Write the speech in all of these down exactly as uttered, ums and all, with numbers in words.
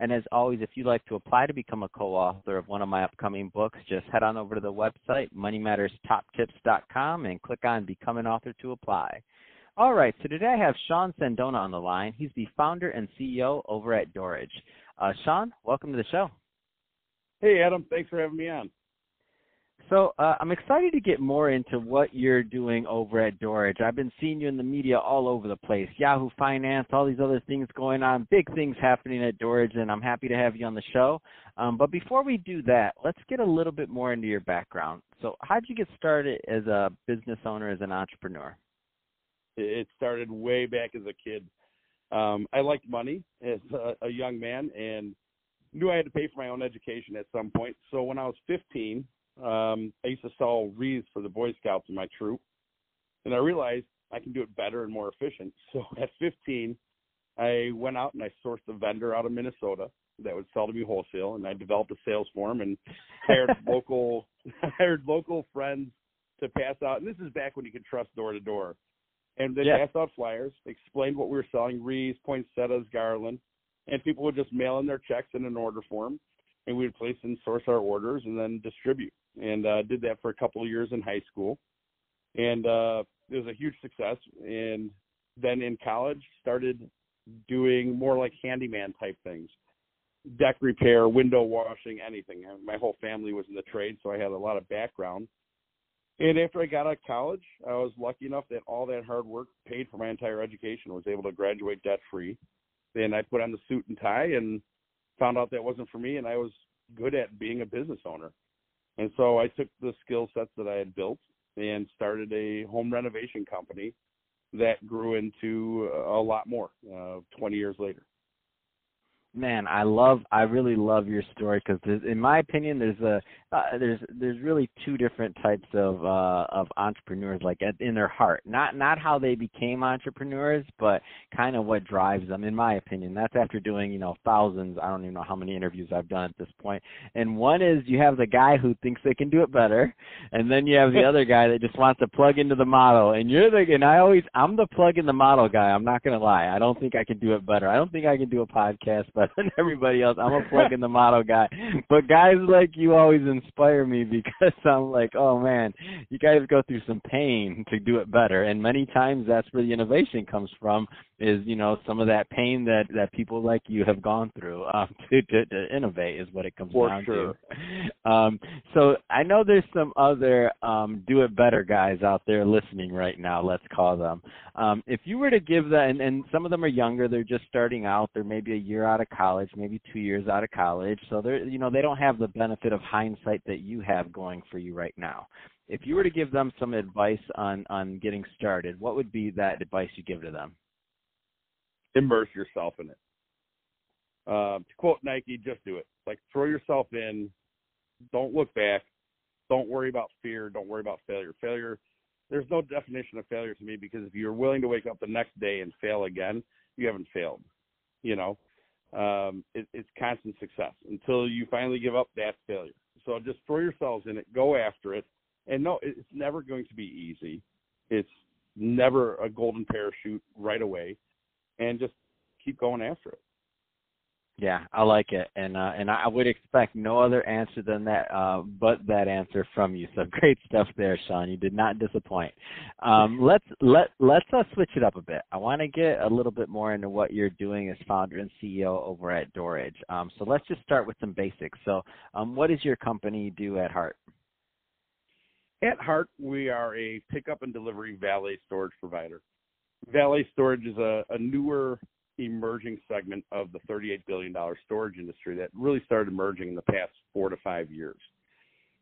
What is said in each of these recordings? And as always, if you'd like to apply to become a co-author of one of my upcoming books, just head on over to the website, money matters top tips dot com, and click on Become an Author to apply. All right, so today I have Sean Sandona on the line. He's the founder and C E O over at Doorage. Uh, Sean, welcome to the show. Hey, Adam. Thanks for having me on. So uh, I'm excited to get more into what you're doing over at Doorage. I've been seeing you in the media all over the place, Yahoo Finance, all these other things going on, big things happening at Doorage, and I'm happy to have you on the show. Um, but before we do that, let's get a little bit more into your background. So how did you get started as a business owner, as an entrepreneur? It started way back as a kid. Um, I liked money as a, a young man and knew I had to pay for my own education at some point. So when I was fifteen, Um, I used to sell wreaths for the Boy Scouts in my troop, and I realized I can do it better and more efficient. So at fifteen, I went out and I sourced a vendor out of Minnesota that would sell to me wholesale, and I developed a sales form and hired local hired local friends to pass out. And this is back when you could trust door to door. And they yeah. passed out flyers, explained what we were selling: wreaths, poinsettias, garland, and people would just mail in their checks in an order form, and we would place and source our orders and then distribute. And uh, did that for a couple of years in high school. And uh, it was a huge success. And then in college, started doing more like handyman type things, deck repair, window washing, anything. My whole family was in the trade, so I had a lot of background. And after I got out of college, I was lucky enough that all that hard work paid for my entire education. I was able to graduate debt-free. Then I put on the suit and tie and found out that wasn't for me, and I was good at being a business owner. And so I took the skill sets that I had built and started a home renovation company that grew into a lot more uh, twenty years later. Man, I love, I really love your story, because in my opinion, there's a, uh, there's, there's really two different types of, uh, of entrepreneurs, like at, in their heart, not, not how they became entrepreneurs, but kind of what drives them, in my opinion. That's after doing, you know, thousands, I don't even know how many interviews I've done at this point. And one is you have the guy who thinks they can do it better. And then you have the other guy that just wants to plug into the model. And you're the, and I always, I'm the plug in the model guy. I'm not going to lie. I don't think I can do it better. I don't think I can do a podcast better than everybody else. I'm a plug in the model guy. But guys like you always inspire me, because I'm like, oh man, you guys go through some pain to do it better. And many times that's where the innovation comes from, is, you know, some of that pain that, that people like you have gone through um, to, to, to innovate is what it comes For down sure. to. Um, so I know there's some other um, do it better guys out there listening right now, let's call them. Um, if you were to give that, and, and some of them are younger, they're just starting out, they're maybe a year out of college, maybe two years out of college. So they're, you know, they don't have the benefit of hindsight that you have going for you right now. If you were to give them some advice on, on getting started, what would be that advice you give to them? Immerse yourself in it. Uh, to quote Nike, just do it. Like, throw yourself in. Don't look back. Don't worry about fear. Don't worry about failure. Failure, there's no definition of failure to me, because if you're willing to wake up the next day and fail again, you haven't failed, you know. Um, it, it's constant success until you finally give up. That's failure. So just throw yourselves in it, go after it. And no, it's never going to be easy. It's never a golden parachute right away, and just keep going after it. Yeah, I like it. And uh, and I would expect no other answer than that, uh, but that answer from you. So great stuff there, Sean. You did not disappoint. Um, let's let, let's uh, switch it up a bit. I want to get a little bit more into what you're doing as founder and C E O over at Doorage. Um, so let's just start with some basics. So um, what does your company do at heart? At heart, we are a pickup and delivery valet storage provider. Valet storage is a, a newer emerging segment of the thirty-eight billion dollars storage industry that really started emerging in the past four to five years.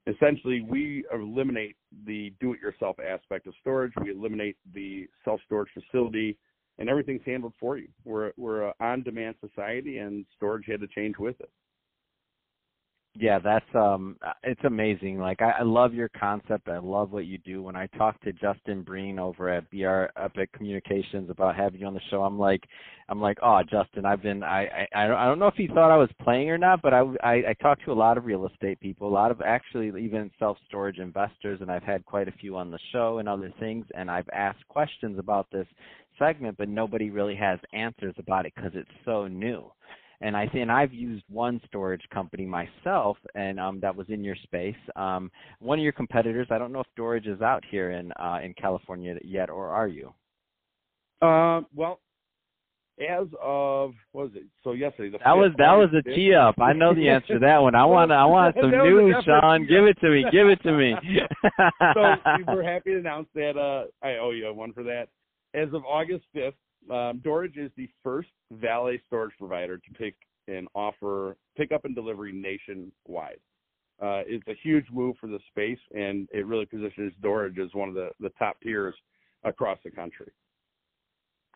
Essentially, we eliminate the do-it-yourself aspect of storage. We eliminate the self-storage facility, and everything's handled for you. We're, we're an on-demand society, and storage had to change with it. Yeah, that's um, it's amazing. Like, I, I love your concept. I love what you do. When I talked to Justin Breen over at BrEpic Communications about having you on the show, I'm like, I'm like, oh, Justin, I've been, I, I, I don't know if he thought I was playing or not, but I, I, I talked to a lot of real estate people, a lot of actually even self-storage investors, and I've had quite a few on the show and other things, and I've asked questions about this segment, but nobody really has answers about it because it's so new. And I think I've used one storage company myself, and um, that was in your space. Um, one of your competitors. I don't know if Doorage is out here in uh, in California yet, or are you? Uh, well, as of what was it? So yesterday. The that was that was a tee up. I know the answer to that one. I want I want some news, Sean. Give it to me. Give it to me. So we're happy to announce that uh, I owe you one for that. As of August fifth. Um, Doorage is the first valet storage provider to pick and offer pickup and delivery nationwide. Uh, it's a huge move for the space, and it really positions Doorage as one of the, the top tiers across the country.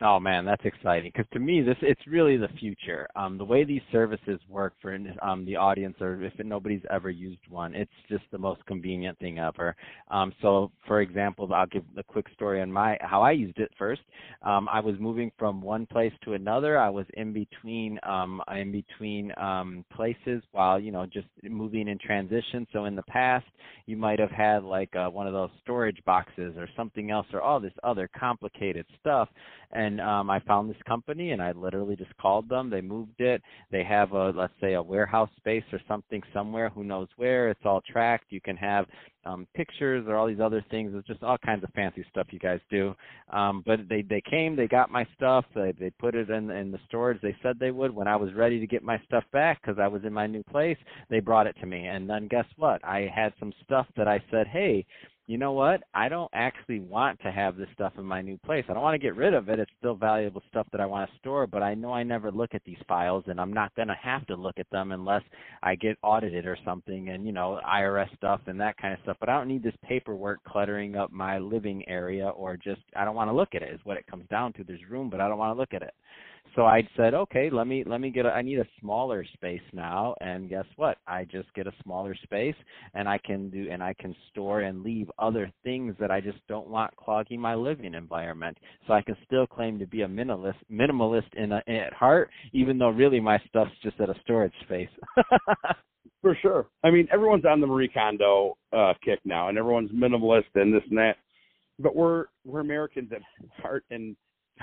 Oh, man, that's exciting, because to me, this it's really the future. Um, the way these services work for um, the audience, or if nobody's ever used one, it's just the most convenient thing ever. Um, so, for example, I'll give a quick story on my how I used it first. Um, I was moving from one place to another. I was in between um, in between um, places while, you know, just moving in transition. So in the past, you might have had like uh, one of those storage boxes or something else or all this other complicated stuff. And And um, I found this company, and I literally just called them. They moved it. They have, a, let's say, a warehouse space or something somewhere, who knows where. It's all tracked. You can have um, pictures or all these other things. It's just all kinds of fancy stuff you guys do. Um, but they, they came. They got my stuff. They, they put it in, in the storage. They said they would. When I was ready to get my stuff back because I was in my new place, they brought it to me. And then guess what? I had some stuff that I said, hey, you know what? I don't actually want to have this stuff in my new place. I don't want to get rid of it. It's still valuable stuff that I want to store, but I know I never look at these files, and I'm not going to have to look at them unless I get audited or something, and, you know, I R S stuff and that kind of stuff. But I don't need this paperwork cluttering up my living area, or just I don't want to look at it is what it comes down to. There's room, but I don't want to look at it. So I said, okay, let me let me get a, I need a smaller space now, and guess what? I just get a smaller space, and I can do and I can store and leave other things that I just don't want clogging my living environment. So I can still claim to be a minimalist minimalist in a, at heart, even though really my stuff's just at a storage space. For sure. I mean, everyone's on the Marie Kondo uh, kick now, and everyone's minimalist and this and that. But we're we're Americans at heart, and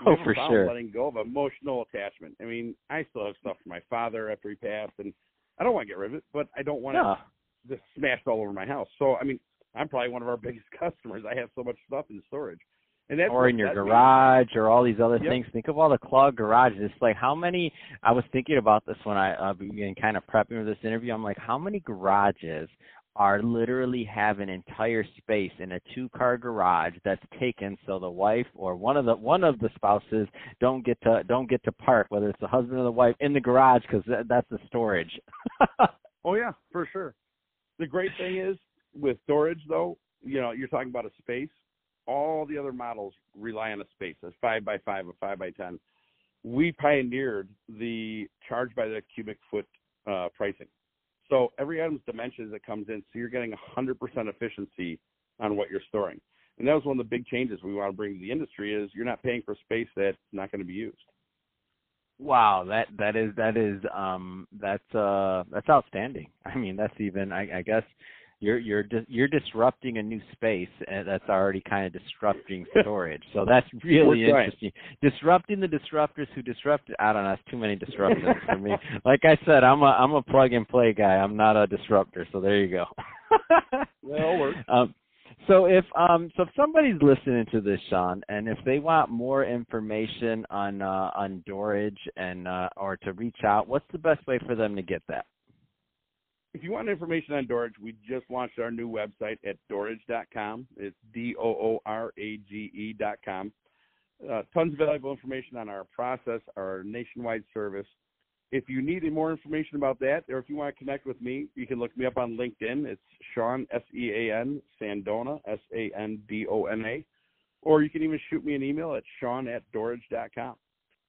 oh, for sure. Letting go of emotional attachment. I mean, I still have stuff from my father after he passed, and I don't want to get rid of it, but I don't want no. it just smashed all over my house. So, I mean, I'm probably one of our biggest customers. I have so much stuff in storage. And that's or in your garage means. Or all these other yep. things. Think of all the clogged garages. It's like how many – I was thinking about this when I uh, began kind of prepping for this interview. I'm like, how many garages are literally have an entire space in a two-car garage that's taken so the wife or one of the one of the spouses don't get to don't get to park, whether it's the husband or the wife, in the garage because th- that's the storage. Oh yeah, for sure. The great thing is with storage, though, you know, you're talking about a space. All the other models rely on a space, a five by five, a five by ten. We pioneered the charge by the cubic foot uh, pricing. So every item's dimensions that comes in, so you're getting one hundred percent efficiency on what you're storing. And that was one of the big changes we want to bring to the industry is you're not paying for space that's not going to be used. Wow, that that is that is um, that's uh, that's outstanding. I mean, that's even I, I guess you're you're di- you're disrupting a new space that's already kind of disrupting storage. So that's really that's interesting. Right. Disrupting the disruptors who disrupted. I don't know. That's too many disruptors for me. Like I said, I'm a I'm a plug and play guy. I'm not a disruptor. So there you go. Well, it works. Um, So if um, so if somebody's listening to this, Sean, and if they want more information on uh, on Doorage and uh, or to reach out, what's the best way for them to get that? If you want information on Doorage, we just launched our new website at doorage dot com. It's D O O R A G E dot com. Uh, tons of valuable information on our process, our nationwide service. If you need more information about that, or if you want to connect with me, you can look me up on LinkedIn. It's Sean, S E A N, Sandona, S A N D O N A. Or you can even shoot me an email at Sean at doorage dot com.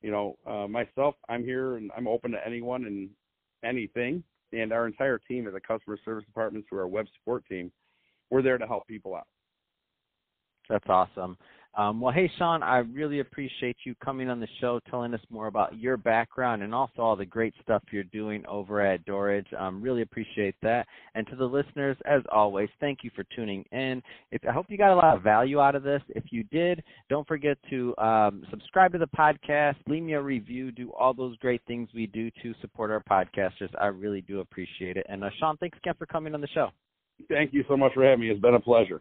You know, uh, myself, I'm here, and I'm open to anyone and anything. and our entire team at the customer service department through our web support team, we're there to help people out. That's awesome. Um, well, hey, Sean, I really appreciate you coming on the show, telling us more about your background and also all the great stuff you're doing over at Doorage. Um, really appreciate that. And to the listeners, as always, thank you for tuning in. If, I hope you got a lot of value out of this. If you did, don't forget to um, subscribe to the podcast, leave me a review, do all those great things we do to support our podcasters. I really do appreciate it. And, uh, Sean, thanks again for coming on the show. Thank you so much for having me. It's been a pleasure.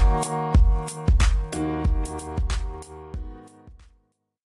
you.